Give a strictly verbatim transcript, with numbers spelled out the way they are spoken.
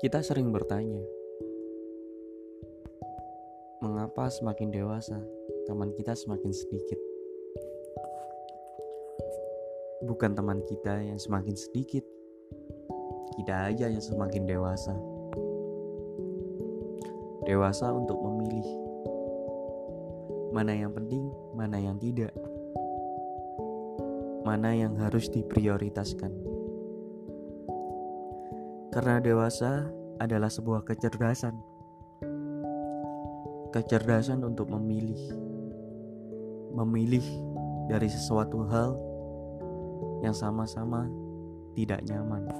Kita sering bertanya, mengapa semakin dewasa, teman kita semakin sedikit? Bukan teman kita yang semakin sedikit, kita aja yang semakin dewasa. Dewasa untuk memilih mana yang penting, mana yang tidak, mana yang harus diprioritaskan. Karena dewasa adalah sebuah kecerdasan. Kecerdasan untuk memilih. Memilih dari sesuatu hal yang sama-sama tidak nyaman.